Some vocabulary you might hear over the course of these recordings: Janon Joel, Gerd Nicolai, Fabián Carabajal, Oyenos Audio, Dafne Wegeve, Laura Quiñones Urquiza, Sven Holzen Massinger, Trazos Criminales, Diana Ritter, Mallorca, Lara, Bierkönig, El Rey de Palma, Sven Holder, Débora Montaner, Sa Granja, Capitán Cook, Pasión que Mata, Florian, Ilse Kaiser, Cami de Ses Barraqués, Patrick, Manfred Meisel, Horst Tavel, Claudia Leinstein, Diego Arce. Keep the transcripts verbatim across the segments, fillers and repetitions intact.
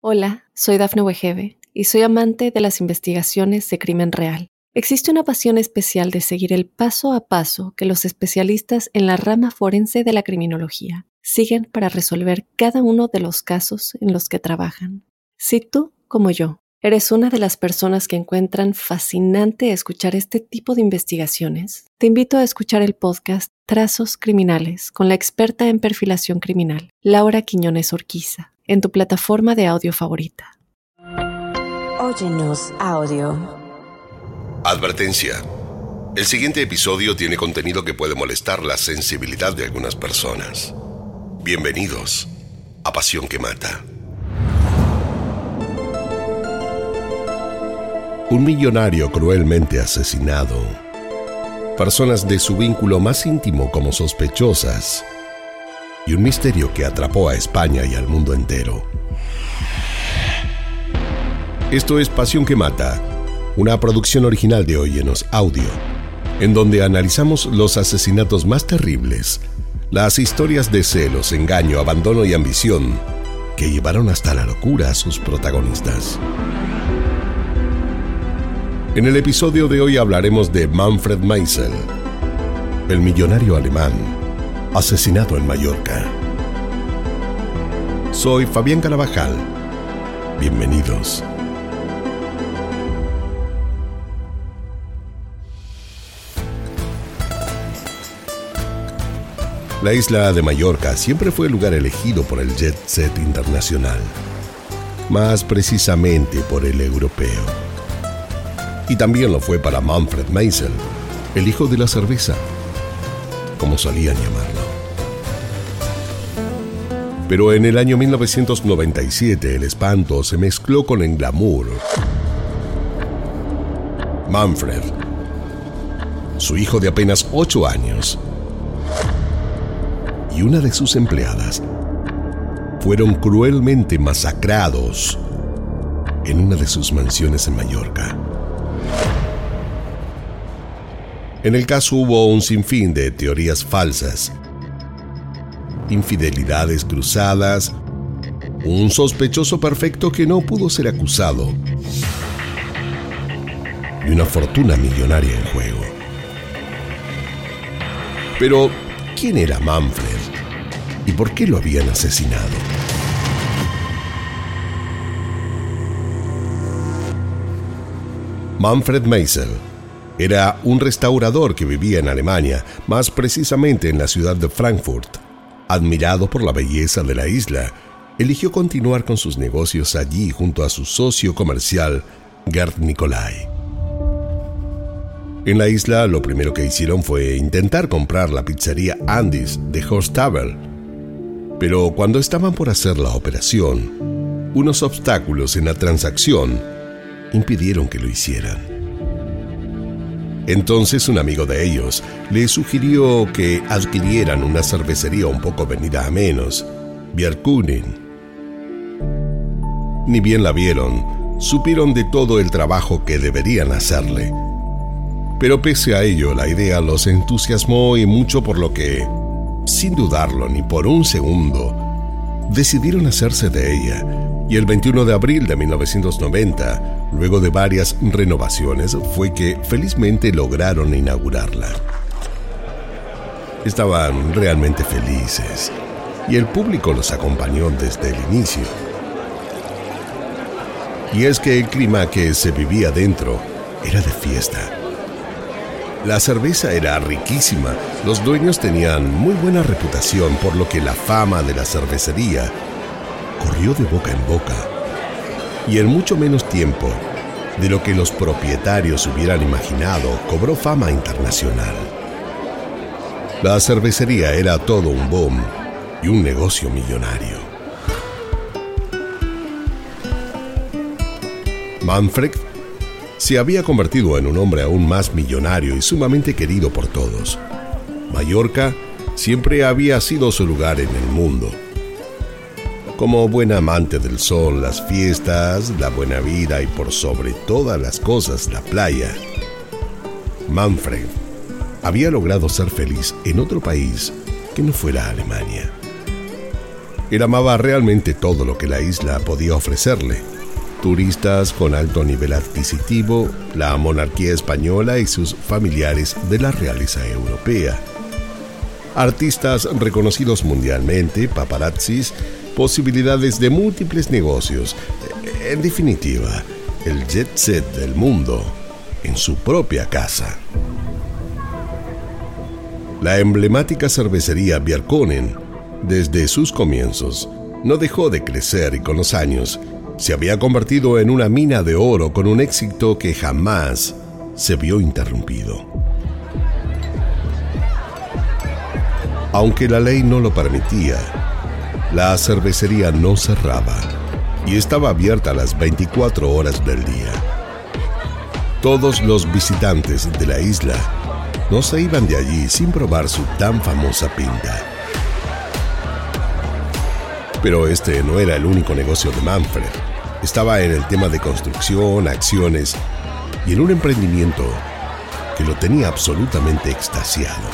Hola, soy Dafne Wegeve y soy amante de las investigaciones de crimen real. Existe una pasión especial de seguir el paso a paso que los especialistas en la rama forense de la criminología siguen para resolver cada uno de los casos en los que trabajan. Si tú, como yo, eres una de las personas que encuentran fascinante escuchar este tipo de investigaciones, te invito a escuchar el podcast Trazos Criminales con la experta en perfilación criminal, Laura Quiñones Urquiza, en tu plataforma de audio favorita. Oyenos Audio. Advertencia. El siguiente episodio tiene contenido que puede molestar la sensibilidad de algunas personas. Bienvenidos a Pasión que Mata. Un millonario cruelmente asesinado. Personas de su vínculo más íntimo como sospechosas. Y un misterio que atrapó a España y al mundo entero. Esto es Pasión que Mata, una producción original de Oyenos Audio, en donde analizamos los asesinatos más terribles, las historias de celos, engaño, abandono y ambición que llevaron hasta la locura a sus protagonistas. En el episodio de hoy hablaremos de Manfred Meisel, el millonario alemán asesinado en Mallorca. Soy Fabián Carabajal. Bienvenidos. La isla de Mallorca siempre fue el lugar elegido por el jet set internacional, más precisamente por el europeo. Y también lo fue para Manfred Meisel, el hijo de la cerveza, como solían llamarlo. Pero en el año mil novecientos noventa y siete el espanto se mezcló con el glamour. Manfred, su hijo de apenas ocho años, y una de sus empleadas fueron cruelmente masacrados en una de sus mansiones en Mallorca. En el caso hubo un sinfín de teorías falsas, infidelidades cruzadas, un sospechoso perfecto que no pudo ser acusado y una fortuna millonaria en juego. Pero, ¿quién era Manfred? ¿Y por qué lo habían asesinado? Manfred Meisel era un restaurador que vivía en Alemania, más precisamente en la ciudad de Frankfurt. Admirado por la belleza de la isla, eligió continuar con sus negocios allí junto a su socio comercial, Gerd Nicolai. En la isla, lo primero que hicieron fue intentar comprar la pizzería Andy's de Horst Tavel. Pero cuando estaban por hacer la operación, unos obstáculos en la transacción impidieron que lo hicieran. Entonces un amigo de ellos le sugirió que adquirieran una cervecería un poco venida a menos, Bierkönig. Ni bien la vieron, supieron de todo el trabajo que deberían hacerle. Pero pese a ello, la idea los entusiasmó y mucho, por lo que, sin dudarlo ni por un segundo, decidieron hacerse de ella. Y el veintiuno de abril de mil novecientos noventa, luego de varias renovaciones, fue que felizmente lograron inaugurarla. Estaban realmente felices y el público los acompañó desde el inicio. Y es que el clima que se vivía dentro era de fiesta. La cerveza era riquísima, los dueños tenían muy buena reputación, por lo que la fama de la cervecería corrió de boca en boca, y en mucho menos tiempo de lo que los propietarios hubieran imaginado, cobró fama internacional. La cervecería era todo un boom y un negocio millonario. Manfred se había convertido en un hombre aún más millonario y sumamente querido por todos. Mallorca siempre había sido su lugar en el mundo. Como buen amante del sol, las fiestas, la buena vida y por sobre todas las cosas la playa, Manfred había logrado ser feliz en otro país que no fuera Alemania. Él amaba realmente todo lo que la isla podía ofrecerle. Turistas con alto nivel adquisitivo, la monarquía española y sus familiares de la realeza europea. Artistas reconocidos mundialmente, paparazzis, posibilidades de múltiples negocios. En definitiva, el jet set del mundo en su propia casa. La emblemática cervecería Bierkönig, desde sus comienzos, no dejó de crecer y con los años se había convertido en una mina de oro con un éxito que jamás se vio interrumpido. Aunque la ley no lo permitía, la cervecería no cerraba y estaba abierta a las veinticuatro horas del día. Todos los visitantes de la isla no se iban de allí sin probar su tan famosa pinta. Pero este no era el único negocio de Manfred. Estaba en el tema de construcción, acciones y en un emprendimiento que lo tenía absolutamente extasiado.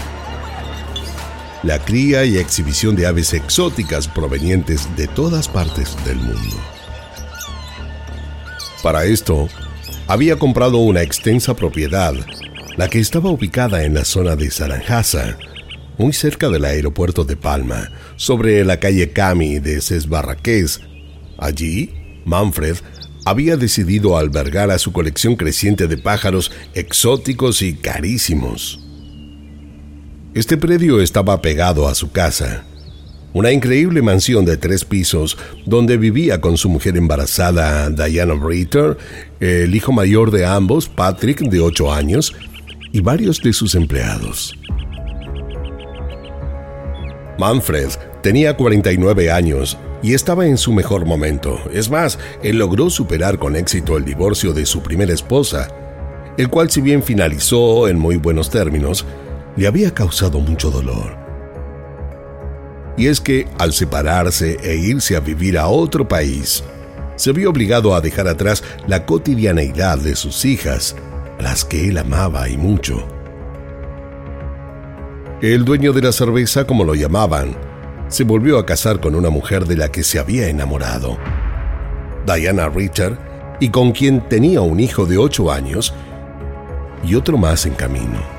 La cría y exhibición de aves exóticas provenientes de todas partes del mundo. Para esto, había comprado una extensa propiedad, la que estaba ubicada en la zona de Sa Granja, muy cerca del aeropuerto de Palma, sobre la calle Cami de Ses Barraqués. Allí, Manfred había decidido albergar a su colección creciente de pájaros exóticos y carísimos. Este predio estaba pegado a su casa, una increíble mansión de tres pisos donde vivía con su mujer embarazada Diana Ritter, el hijo mayor de ambos, Patrick, de ocho años, y varios de sus empleados. Manfred tenía cuarenta y nueve años y estaba en su mejor momento. Es más, él logró superar con éxito el divorcio de su primera esposa, el cual, si bien finalizó en muy buenos términos, le había causado mucho dolor. Y es que, al separarse e irse a vivir a otro país, se vio obligado a dejar atrás la cotidianeidad de sus hijas, las que él amaba y mucho. El dueño de la cerveza, como lo llamaban, se volvió a casar con una mujer de la que se había enamorado, Diana Ritter, y con quien tenía un hijo de ocho años y otro más en camino.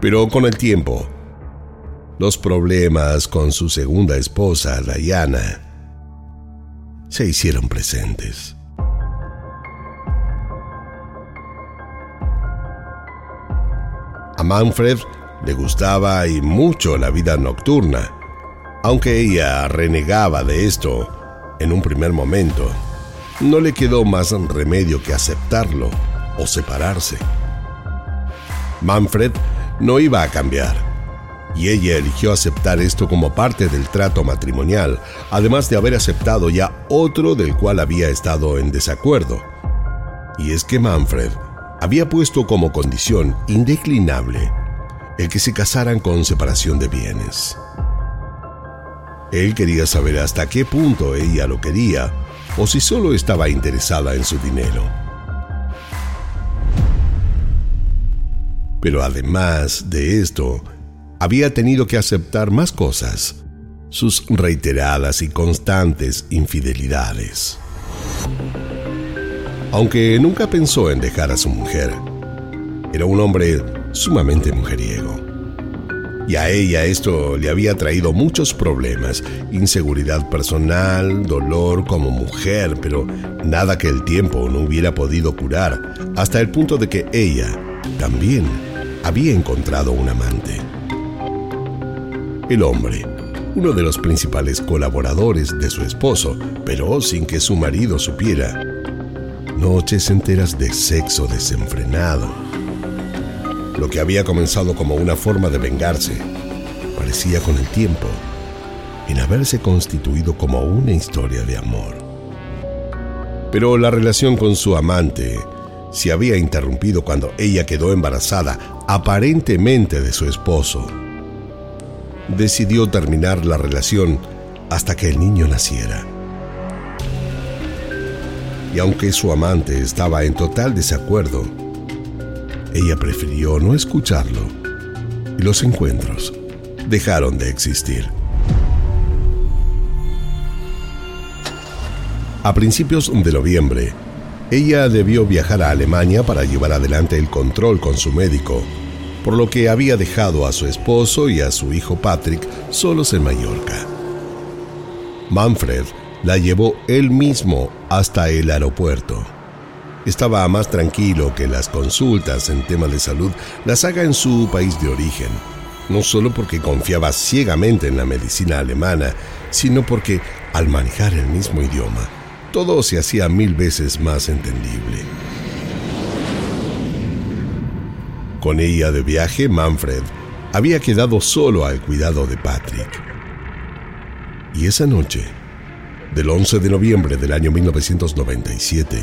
Pero con el tiempo, los problemas con su segunda esposa, Diana, se hicieron presentes. A Manfred le gustaba y mucho la vida nocturna, aunque ella renegaba de esto en un primer momento. No le quedó más remedio que aceptarlo o separarse. Manfred no iba a cambiar, y ella eligió aceptar esto como parte del trato matrimonial, además de haber aceptado ya otro del cual había estado en desacuerdo. Y es que Manfred había puesto como condición indeclinable el que se casaran con separación de bienes. Él quería saber hasta qué punto ella lo quería, o si solo estaba interesada en su dinero. Pero además de esto, había tenido que aceptar más cosas: sus reiteradas y constantes infidelidades. Aunque nunca pensó en dejar a su mujer, era un hombre sumamente mujeriego. Y a ella esto le había traído muchos problemas: inseguridad personal, dolor como mujer, pero nada que el tiempo no hubiera podido curar, hasta el punto de que ella también había encontrado un amante. El hombre, uno de los principales colaboradores de su esposo, pero sin que su marido supiera. Noches enteras de sexo desenfrenado. Lo que había comenzado como una forma de vengarse, parecía con el tiempo en haberse constituido como una historia de amor. Pero la relación con su amante se había interrumpido cuando ella quedó embarazada, aparentemente de su esposo. Decidió terminar la relación hasta que el niño naciera. Y aunque su amante estaba en total desacuerdo, ella prefirió no escucharlo, y los encuentros dejaron de existir. A principios de noviembre, ella debió viajar a Alemania para llevar adelante el control con su médico, por lo que había dejado a su esposo y a su hijo Patrick solos en Mallorca. Manfred la llevó él mismo hasta el aeropuerto. Estaba más tranquilo que las consultas en temas de salud las haga en su país de origen, no solo porque confiaba ciegamente en la medicina alemana, sino porque, al manejar el mismo idioma, todo se hacía mil veces más entendible. Con ella de viaje, Manfred había quedado solo al cuidado de Patrick. Y esa noche, del once de noviembre del año mil novecientos noventa y siete,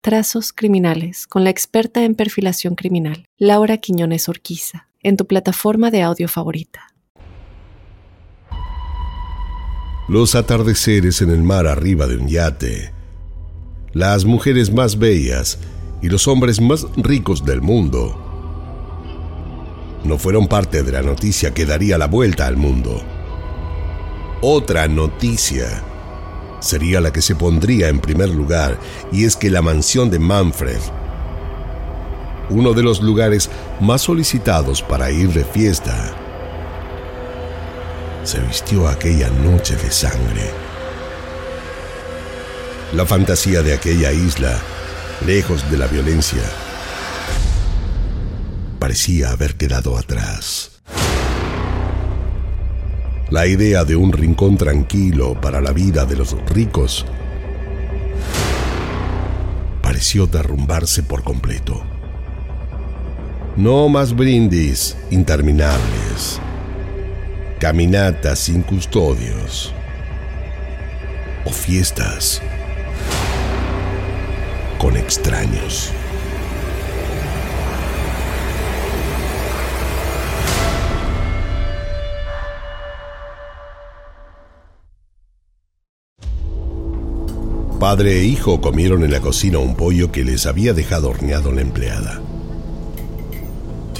Trazos Criminales con la experta en perfilación criminal, Laura Quiñones Urquiza, en tu plataforma de audio favorita. Los atardeceres en el mar arriba de un yate, las mujeres más bellas y los hombres más ricos del mundo no fueron parte de la noticia que daría la vuelta al mundo. Otra noticia sería la que se pondría en primer lugar, y es que la mansión de Manfred, uno de los lugares más solicitados para ir de fiesta, se vistió aquella noche de sangre. La fantasía de aquella isla, lejos de la violencia, parecía haber quedado atrás. La idea de un rincón tranquilo para la vida de los ricos pareció derrumbarse por completo. No más brindis interminables, caminatas sin custodios o fiestas con extraños. Padre e hijo comieron en la cocina un pollo que les había dejado horneado la empleada.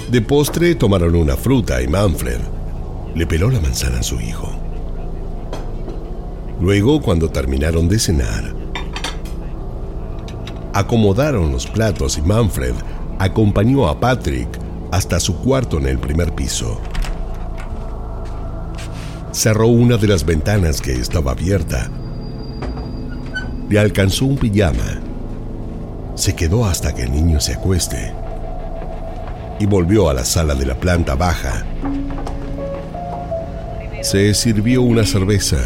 De postre tomaron una fruta y Manfred le peló la manzana a su hijo. Luego, cuando terminaron de cenar, acomodaron los platos y Manfred acompañó a Patrick hasta su cuarto en el primer piso. Cerró una de las ventanas que estaba abierta. Le alcanzó un pijama. Se quedó hasta que el niño se acueste y volvió a la sala de la planta baja. Se sirvió una cerveza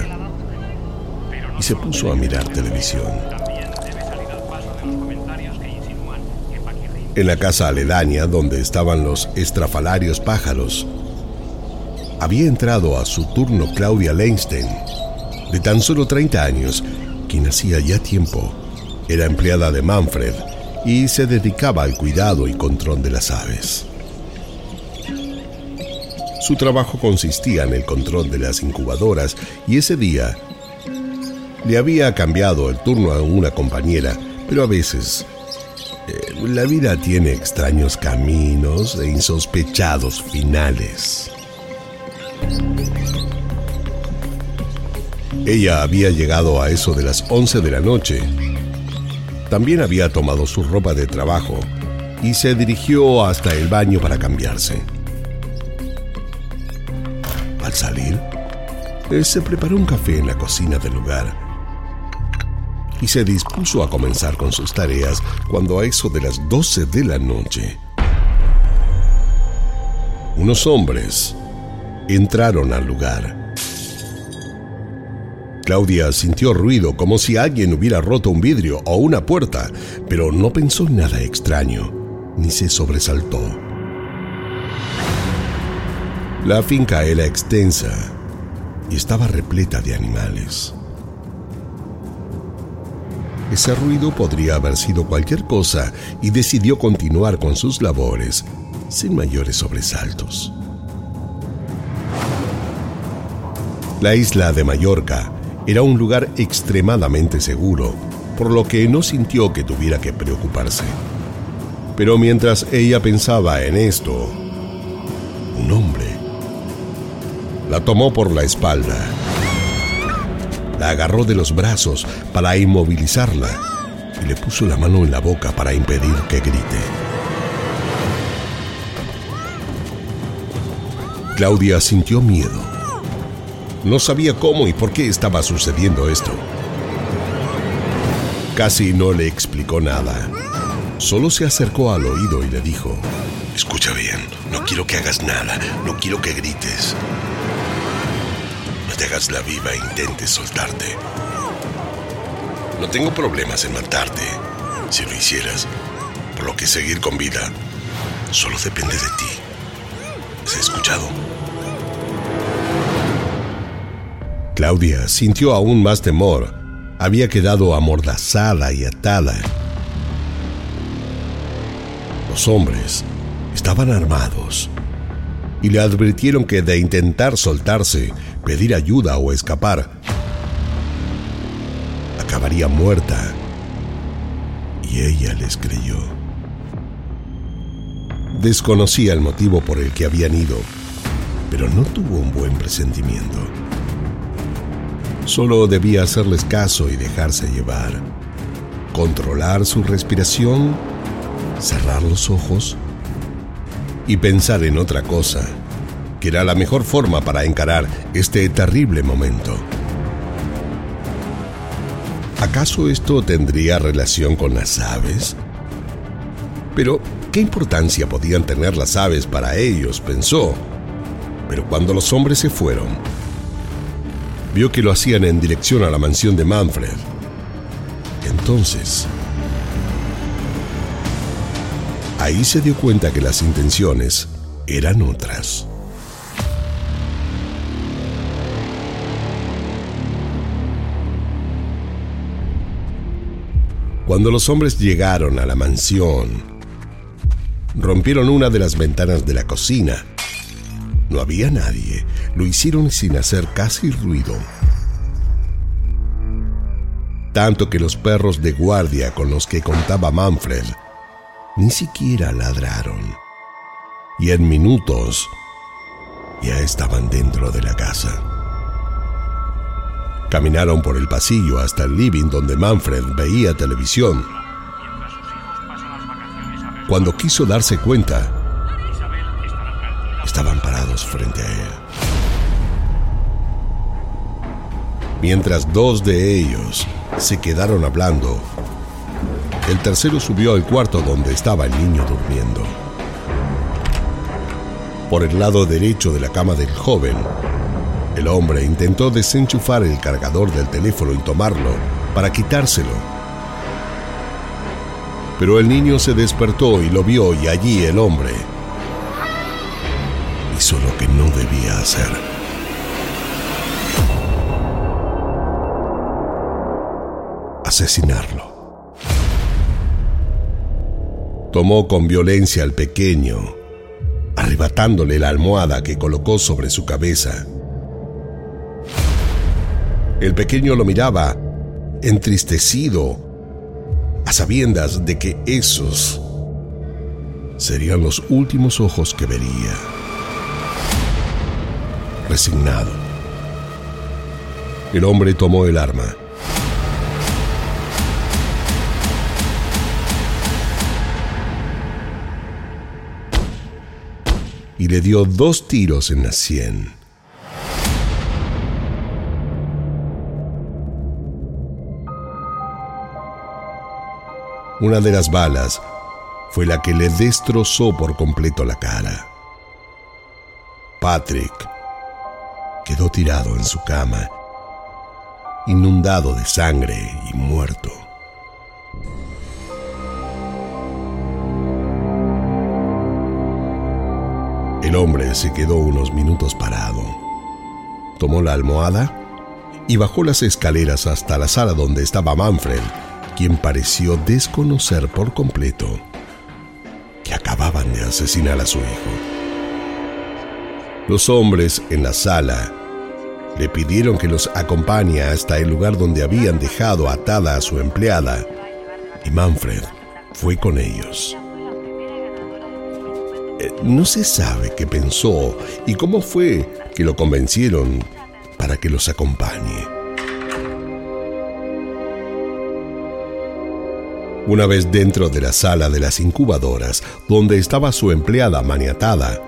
y se puso a mirar televisión. En la casa aledaña, donde estaban los estrafalarios pájaros, había entrado a su turno Claudia Leinstein, de tan solo treinta años, quien hacía ya tiempo era empleada de Manfred y se dedicaba al cuidado y control de las aves. Su trabajo consistía en el control de las incubadoras y ese día le había cambiado el turno a una compañera, pero a veces eh, la vida tiene extraños caminos e insospechados finales. Ella había llegado a eso de las once de la noche. También había tomado su ropa de trabajo y se dirigió hasta el baño para cambiarse. Al salir, se preparó un café en la cocina del lugar y se dispuso a comenzar con sus tareas cuando a eso de las doce de la noche, unos hombres entraron al lugar. Claudia sintió ruido como si alguien hubiera roto un vidrio o una puerta, pero no pensó nada extraño ni se sobresaltó. La finca era extensa y estaba repleta de animales. Ese ruido podría haber sido cualquier cosa y decidió continuar con sus labores sin mayores sobresaltos. La isla de Mallorca era un lugar extremadamente seguro, por lo que no sintió que tuviera que preocuparse. Pero mientras ella pensaba en esto, un hombre la tomó por la espalda. La agarró de los brazos para inmovilizarla y le puso la mano en la boca para impedir que grite. Claudia sintió miedo. No sabía cómo y por qué estaba sucediendo esto. Casi no le explicó nada. Solo se acercó al oído y le dijo: «Escucha bien, no quiero que hagas nada, no quiero que grites. Te hagas la viva e intentes soltarte. No tengo problemas en matarte si lo hicieras, por lo que seguir con vida solo depende de ti. ¿Has escuchado?». Claudia sintió aún más temor. Había quedado amordazada y atada. Los hombres estaban armados y le advirtieron que de intentar soltarse, pedir ayuda o escapar, acabaría muerta, y ella les creyó. Desconocía el motivo por el que habían ido, pero no tuvo un buen presentimiento. Solo debía hacerles caso y dejarse llevar, controlar su respiración, cerrar los ojos y pensar en otra cosa, que era la mejor forma para encarar este terrible momento. ¿Acaso esto tendría relación con las aves? Pero, ¿qué importancia podían tener las aves para ellos?, pensó. Pero cuando los hombres se fueron, vio que lo hacían en dirección a la mansión de Manfred. Entonces, ahí se dio cuenta que las intenciones eran otras. Cuando los hombres llegaron a la mansión, rompieron una de las ventanas de la cocina. No había nadie. Lo hicieron sin hacer casi ruido. Tanto que los perros de guardia con los que contaba Manfred ni siquiera ladraron. Y en minutos ya estaban dentro de la casa. Caminaron por el pasillo hasta el living donde Manfred veía televisión. Cuando quiso darse cuenta, estaban parados frente a él. Mientras dos de ellos se quedaron hablando, el tercero subió al cuarto donde estaba el niño durmiendo. Por el lado derecho de la cama del joven, el hombre intentó desenchufar el cargador del teléfono y tomarlo para quitárselo. Pero el niño se despertó y lo vio, y allí el hombre hizo lo que no debía hacer. Asesinarlo. Tomó con violencia al pequeño, arrebatándole la almohada que colocó sobre su cabeza. El pequeño lo miraba, entristecido, a sabiendas de que esos serían los últimos ojos que vería. Resignado, el hombre tomó el arma. Y le dio dos tiros en la sien. Una de las balas fue la que le destrozó por completo la cara. Patrick quedó tirado en su cama, inundado de sangre y muerto. El hombre se quedó unos minutos parado. Tomó la almohada y bajó las escaleras hasta la sala donde estaba Manfred, quien pareció desconocer por completo que acababan de asesinar a su hijo. Los hombres en la sala le pidieron que los acompañe hasta el lugar donde habían dejado atada a su empleada, y Manfred fue con ellos. No se sabe qué pensó y cómo fue que lo convencieron para que los acompañe. Una vez dentro de la sala de las incubadoras, donde estaba su empleada maniatada,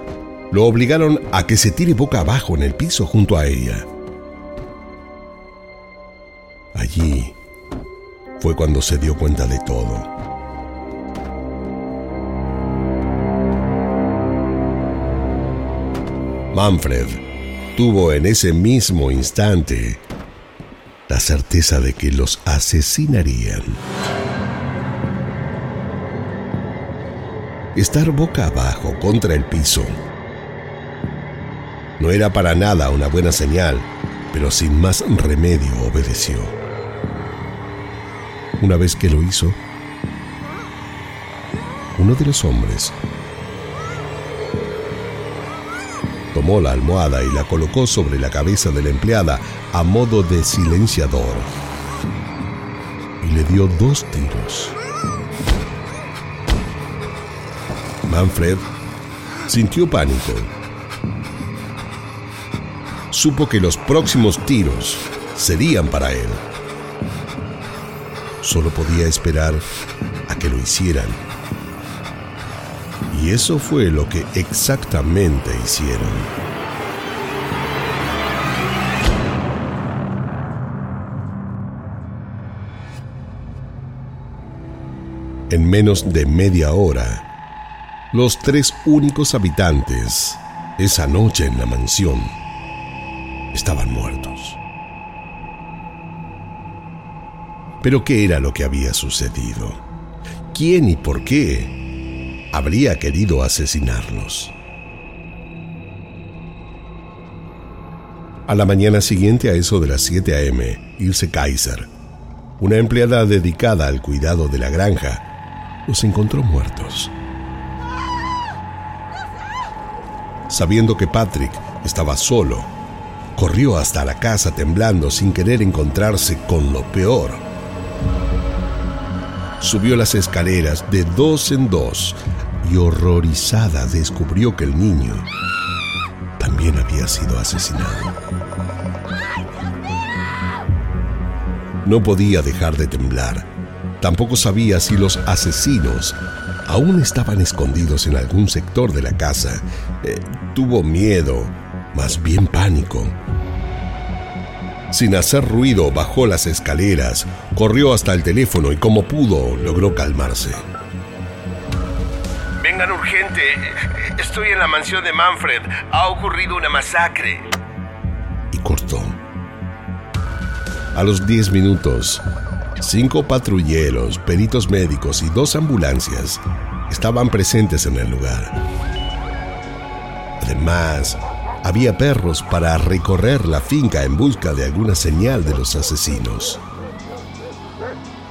lo obligaron a que se tire boca abajo en el piso junto a ella. Allí fue cuando se dio cuenta de todo. Manfred tuvo en ese mismo instante la certeza de que los asesinarían. Estar boca abajo contra el piso no era para nada una buena señal, pero sin más remedio obedeció. Una vez que lo hizo, uno de los hombres tomó la almohada y la colocó sobre la cabeza de la empleada a modo de silenciador y le dio dos tiros. Manfred sintió pánico. Supo que los próximos tiros serían para él. Solo podía esperar a que lo hicieran. Y eso fue lo que exactamente hicieron. En menos de media hora, los tres únicos habitantes esa noche en la mansión estaban muertos. ¿Pero qué era lo que había sucedido? ¿Quién y por qué habría querido asesinarlos? A la mañana siguiente, a eso de las siete de la mañana, Ilse Kaiser, una empleada dedicada al cuidado de la granja, los encontró muertos. Sabiendo que Patrick estaba solo, corrió hasta la casa temblando sin querer encontrarse con lo peor. Subió las escaleras de dos en dos y, horrorizada, descubrió que el niño también había sido asesinado. No podía dejar de temblar. Tampoco sabía si los asesinos aún estaban escondidos en algún sector de la casa. Eh, tuvo miedo, más bien pánico. Sin hacer ruido, bajó las escaleras, corrió hasta el teléfono y, como pudo, logró calmarse. Vengan urgente. Estoy en la mansión de Manfred. Ha ocurrido una masacre. Y cortó. A los diez minutos, cinco patrulleros, peritos médicos y dos ambulancias estaban presentes en el lugar. Además, había perros para recorrer la finca en busca de alguna señal de los asesinos.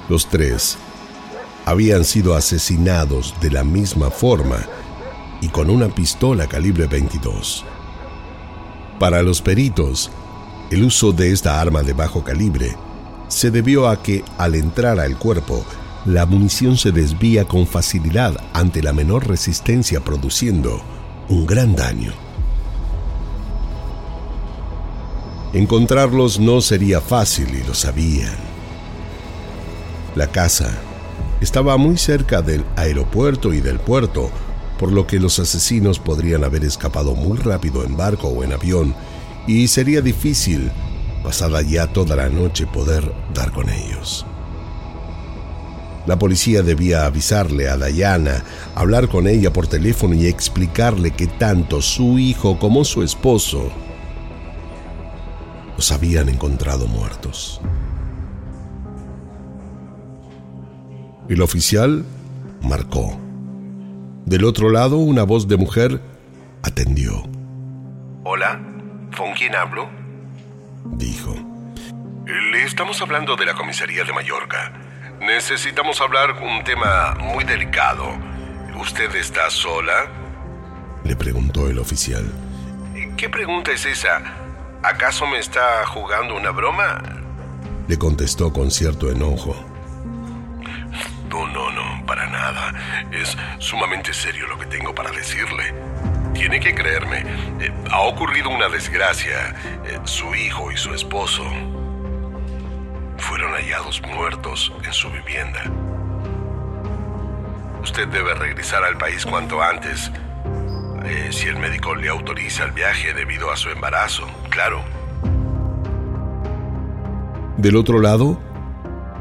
Los tres habían sido asesinados de la misma forma y con una pistola calibre veintidós. Para los peritos, el uso de esta arma de bajo calibre se debió a que, al entrar al cuerpo, la munición se desvía con facilidad ante la menor resistencia, produciendo un gran daño. Encontrarlos no sería fácil y lo sabían. La casa estaba muy cerca del aeropuerto y del puerto, por lo que los asesinos podrían haber escapado muy rápido en barco o en avión, y sería difícil, pasada ya toda la noche, poder dar con ellos. La policía debía avisarle a Diana, hablar con ella por teléfono y explicarle que tanto su hijo como su esposo los habían encontrado muertos. El oficial marcó. Del otro lado, una voz de mujer atendió. «Hola, ¿con quién hablo?», dijo. «Le estamos hablando de la comisaría de Mallorca. Necesitamos hablar un tema muy delicado. ¿Usted está sola?», le preguntó el oficial. «¿Qué pregunta es esa? ¿Acaso me está jugando una broma?», le contestó con cierto enojo. «No, no, no, para nada. Es sumamente serio lo que tengo para decirle. Tiene que creerme. Eh, ha ocurrido una desgracia. Eh, su hijo y su esposo fueron hallados muertos en su vivienda. Usted debe regresar al país cuanto antes. Eh, si el médico le autoriza el viaje debido a su embarazo, claro». Del otro lado,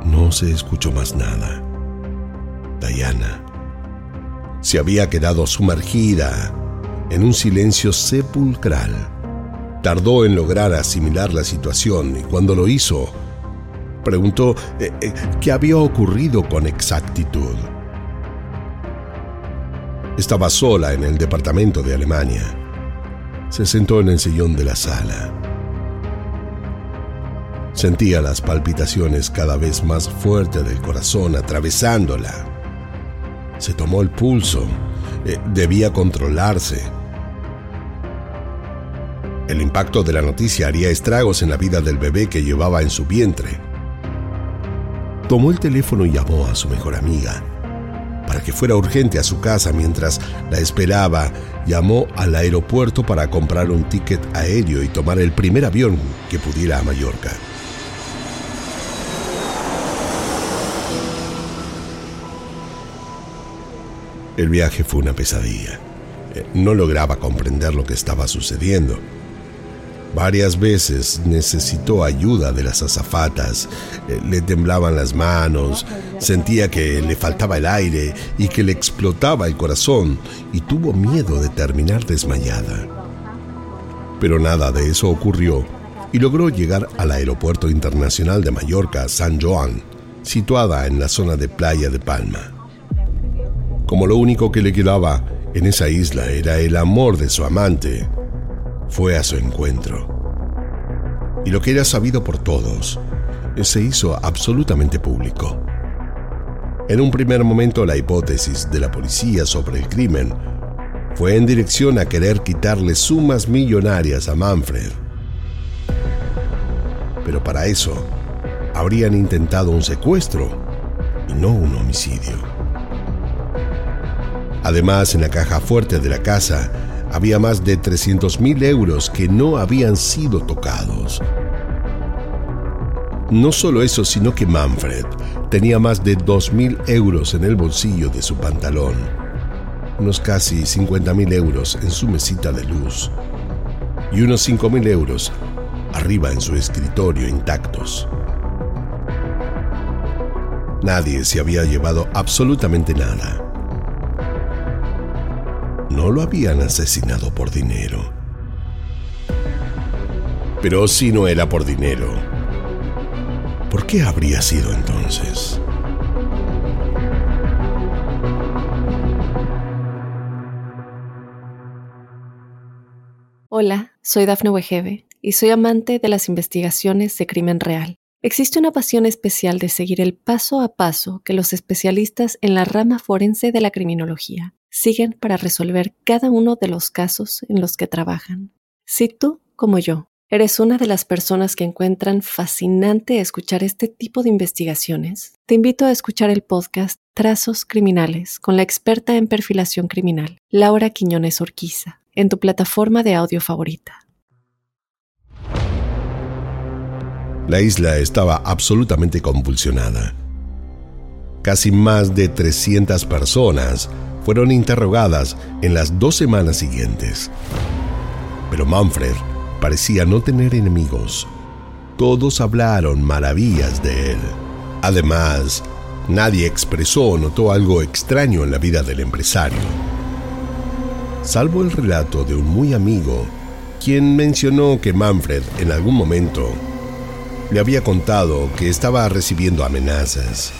no se escuchó más nada. Diana se había quedado sumergida en un silencio sepulcral. Tardó en lograr asimilar la situación y cuando lo hizo, preguntó eh, eh, qué había ocurrido con exactitud. Estaba sola en el departamento de Alemania. Se sentó en el sillón de la sala. Sentía las palpitaciones cada vez más fuertes del corazón atravesándola. Se tomó el pulso. Eh, debía controlarse. El impacto de la noticia haría estragos en la vida del bebé que llevaba en su vientre. Tomó el teléfono y llamó a su mejor amiga. Para que fuera urgente a su casa mientras la esperaba, llamó al aeropuerto para comprar un ticket aéreo y tomar el primer avión que pudiera a Mallorca. El viaje fue una pesadilla. No lograba comprender lo que estaba sucediendo. Varias veces necesitó ayuda de las azafatas. Le temblaban las manos, sentía que le faltaba el aire y que le explotaba el corazón y tuvo miedo de terminar desmayada. Pero nada de eso ocurrió y logró llegar al Aeropuerto Internacional de Mallorca, San Joan, situada en la zona de Playa de Palma. Como lo único que le quedaba en esa isla era el amor de su amante, fue a su encuentro. Y lo que era sabido por todos se hizo absolutamente público. En un primer momento, la hipótesis de la policía sobre el crimen fue en dirección a querer quitarle sumas millonarias a Manfred. Pero para eso habrían intentado un secuestro y no un homicidio. Además, en la caja fuerte de la casa había más de trescientos mil euros que no habían sido tocados. No solo eso, sino que Manfred tenía más de dos mil euros en el bolsillo de su pantalón, unos casi cincuenta mil euros en su mesita de luz y unos cinco mil euros arriba en su escritorio intactos. Nadie se había llevado absolutamente nada. No lo habían asesinado por dinero. Pero si no era por dinero, ¿por qué habría sido entonces? Hola, soy Dafne Wegeve y soy amante de las investigaciones de crimen real. Existe una pasión especial de seguir el paso a paso que los especialistas en la rama forense de la criminología siguen para resolver cada uno de los casos en los que trabajan. Si tú, como yo, eres una de las personas que encuentran fascinante escuchar este tipo de investigaciones, te invito a escuchar el podcast Trazos Criminales con la experta en perfilación criminal, Laura Quiñones Urquiza, en tu plataforma de audio favorita. La isla estaba absolutamente convulsionada. Casi más de trescientas personas fueron interrogadas en las dos semanas siguientes. Pero Manfred parecía no tener enemigos. Todos hablaron maravillas de él. Además, nadie expresó o notó algo extraño en la vida del empresario, salvo el relato de un muy amigo, quien mencionó que Manfred en algún momento le había contado que estaba recibiendo amenazas.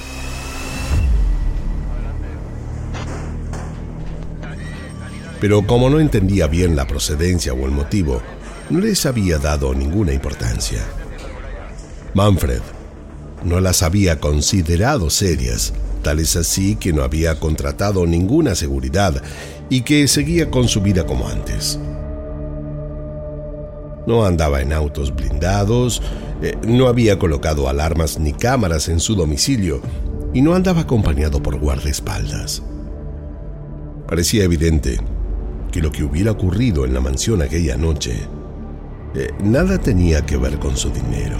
pero como no entendía bien la procedencia o el motivo, no les había dado ninguna importancia. Manfred no las había considerado serias, tal es así que no había contratado ninguna seguridad y que seguía con su vida como antes. No andaba en autos blindados, eh, no había colocado alarmas ni cámaras en su domicilio y no andaba acompañado por guardaespaldas. Parecía evidente que lo que hubiera ocurrido en la mansión aquella noche eh, nada tenía que ver con su dinero.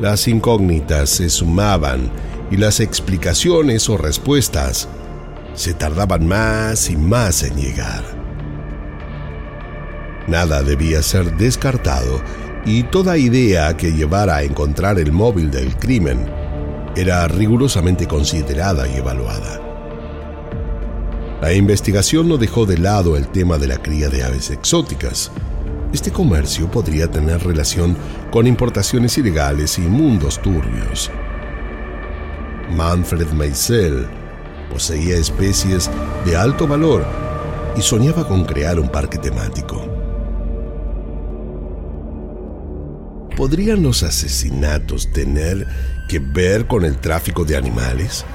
Las incógnitas se sumaban y las explicaciones o respuestas se tardaban más y más en llegar. Nada debía ser descartado y toda idea que llevara a encontrar el móvil del crimen era rigurosamente considerada y evaluada. La investigación no dejó de lado el tema de la cría de aves exóticas. Este comercio podría tener relación con importaciones ilegales y mundos turbios. Manfred Meisel poseía especies de alto valor y soñaba con crear un parque temático. ¿Podrían los asesinatos tener que ver con el tráfico de animales?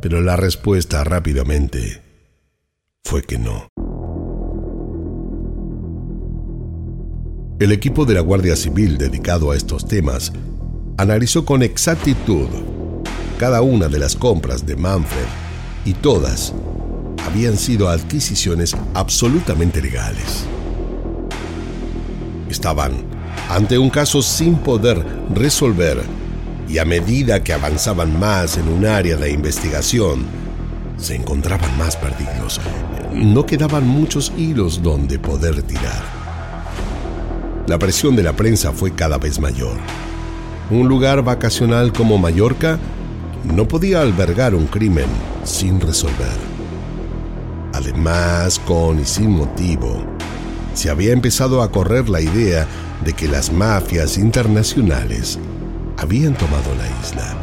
Pero la respuesta rápidamente fue que no. El equipo de la Guardia Civil dedicado a estos temas analizó con exactitud cada una de las compras de Manfred y todas habían sido adquisiciones absolutamente legales. Estaban ante un caso sin poder resolver, y a medida que avanzaban más en un área de investigación, se encontraban más perdidos. No quedaban muchos hilos donde poder tirar. La presión de la prensa fue cada vez mayor. Un lugar vacacional como Mallorca no podía albergar un crimen sin resolver. Además, con y sin motivo, se había empezado a correr la idea de que las mafias internacionales habían tomado la isla.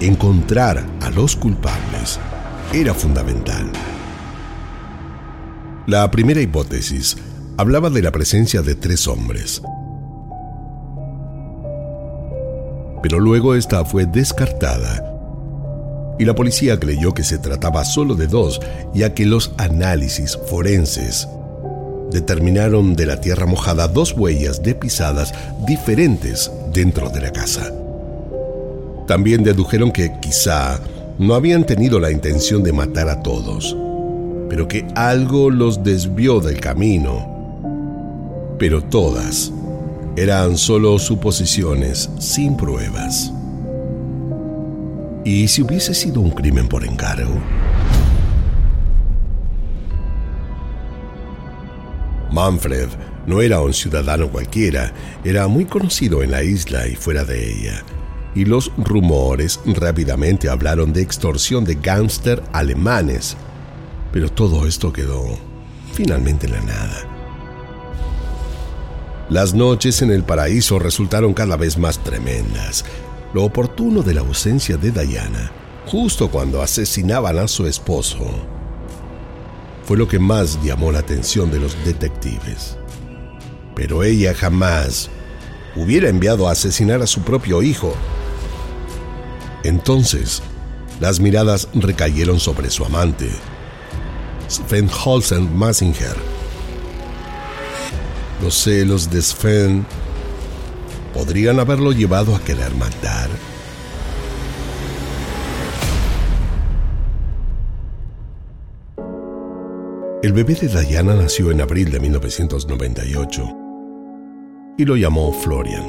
Encontrar a los culpables era fundamental. La primera hipótesis hablaba de la presencia de tres hombres, pero luego esta fue descartada y la policía creyó que se trataba solo de dos, ya que los análisis forenses determinaron de la tierra mojada dos huellas de pisadas diferentes dentro de la casa. También dedujeron que quizá no habían tenido la intención de matar a todos, pero que algo los desvió del camino. Pero todas eran solo suposiciones sin pruebas. ¿Y si hubiese sido un crimen por encargo? Manfred no era un ciudadano cualquiera, era muy conocido en la isla y fuera de ella, y los rumores rápidamente hablaron de extorsión de gángster alemanes, pero todo esto quedó finalmente en la nada. Las noches en el paraíso resultaron cada vez más tremendas. Lo oportuno de la ausencia de Diana, justo cuando asesinaban a su esposo, fue lo que más llamó la atención de los detectives. Pero ella jamás hubiera enviado a asesinar a su propio hijo. Entonces, las miradas recayeron sobre su amante, Sven Holzen Massinger. Los celos de Sven podrían haberlo llevado a querer matar. El bebé de Diana nació en abril de mil novecientos noventa y ocho y lo llamó Florian.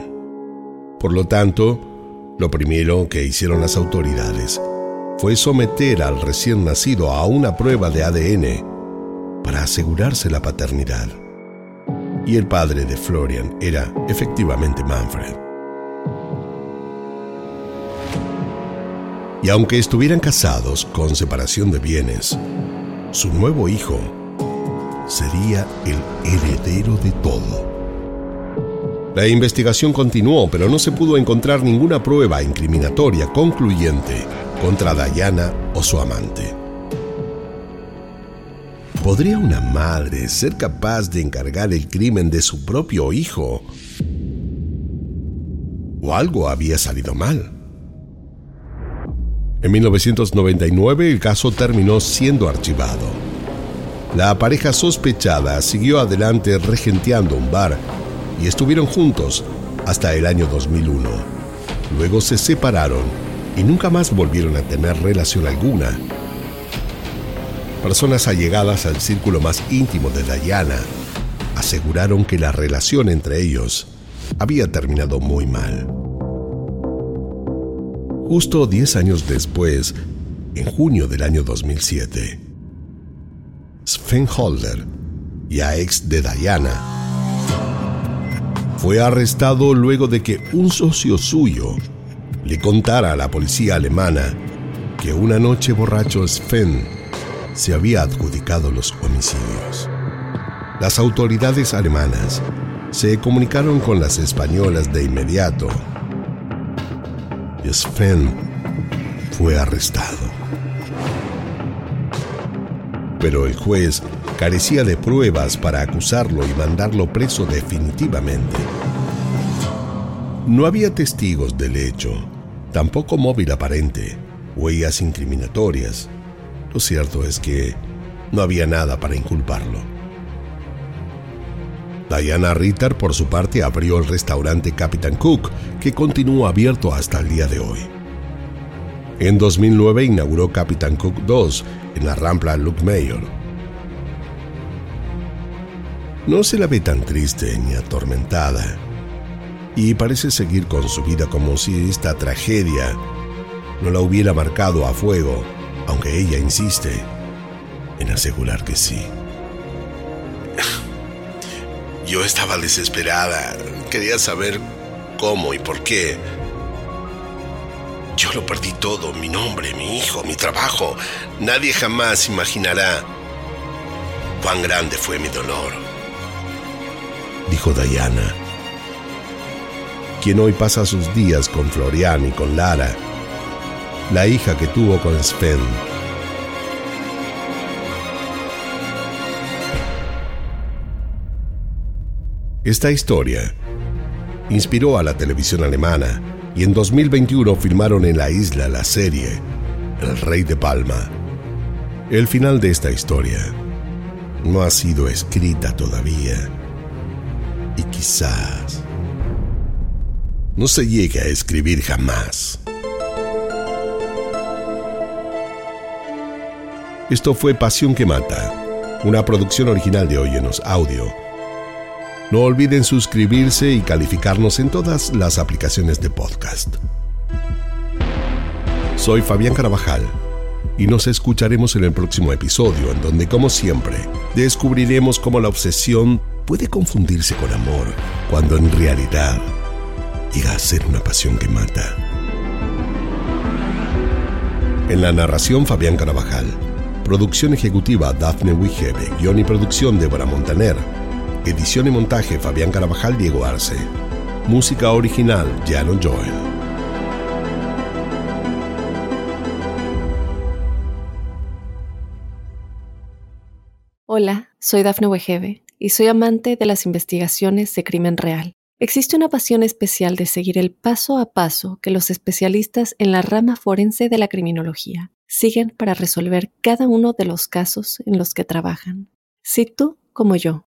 Por lo tanto, lo primero que hicieron las autoridades fue someter al recién nacido a una prueba de A D N para asegurarse la paternidad. Y el padre de Florian era efectivamente Manfred. Y aunque estuvieran casados con separación de bienes, su nuevo hijo sería el heredero de todo. La investigación continuó, pero no se pudo encontrar ninguna prueba incriminatoria concluyente contra Diana o su amante. ¿Podría una madre ser capaz de encargar el crimen de su propio hijo? ¿O algo había salido mal? En mil novecientos noventa y nueve, el caso terminó siendo archivado. La pareja sospechada siguió adelante regenteando un bar y estuvieron juntos hasta el año dos mil uno. Luego se separaron y nunca más volvieron a tener relación alguna. Personas allegadas al círculo más íntimo de Diana aseguraron que la relación entre ellos había terminado muy mal. Justo diez años después, en junio del año dos mil siete, Sven Holder, ya ex de Diana, fue arrestado luego de que un socio suyo le contara a la policía alemana que una noche borracho Sven se había adjudicado los homicidios. Las autoridades alemanas se comunicaron con las españolas de inmediato. Sven fue arrestado. Pero el juez carecía de pruebas para acusarlo y mandarlo preso definitivamente. No había testigos del hecho, tampoco móvil aparente, huellas incriminatorias. Lo cierto es que no había nada para inculparlo. Diana Ritter, por su parte, abrió el restaurante Capitán Cook, que continúa abierto hasta el día de hoy. En dos mil nueve inauguró Capitán Cook dos en la Rambla Llucmajor. No se la ve tan triste ni atormentada, y parece seguir con su vida como si esta tragedia no la hubiera marcado a fuego, aunque ella insiste en asegurar que sí. Yo estaba desesperada, quería saber cómo y por qué. Yo lo perdí todo, mi nombre, mi hijo, mi trabajo. Nadie jamás imaginará cuán grande fue mi dolor, dijo Diana, quien hoy pasa sus días con Florian y con Lara, la hija que tuvo con Sven. Esta historia inspiró a la televisión alemana y en dos mil veintiuno filmaron en la isla la serie El Rey de Palma. El final de esta historia no ha sido escrita todavía y quizás no se llegue a escribir jamás. Esto fue Pasión que Mata, una producción original de Oyenos Audio. No olviden suscribirse y calificarnos en todas las aplicaciones de podcast. Soy Fabián Carabajal y nos escucharemos en el próximo episodio, en donde, como siempre, descubriremos cómo la obsesión puede confundirse con amor, cuando en realidad llega a ser una pasión que mata. En la narración, Fabián Carabajal. Producción ejecutiva, Dafne Wegeve. Guión y producción, Débora Montaner. Edición y montaje, Fabián Carabajal, Diego Arce. Música original, Janon Joel. Hola, soy Dafne Wegeve y soy amante de las investigaciones de crimen real. Existe una pasión especial de seguir el paso a paso que los especialistas en la rama forense de la criminología siguen para resolver cada uno de los casos en los que trabajan. Si tú, como yo,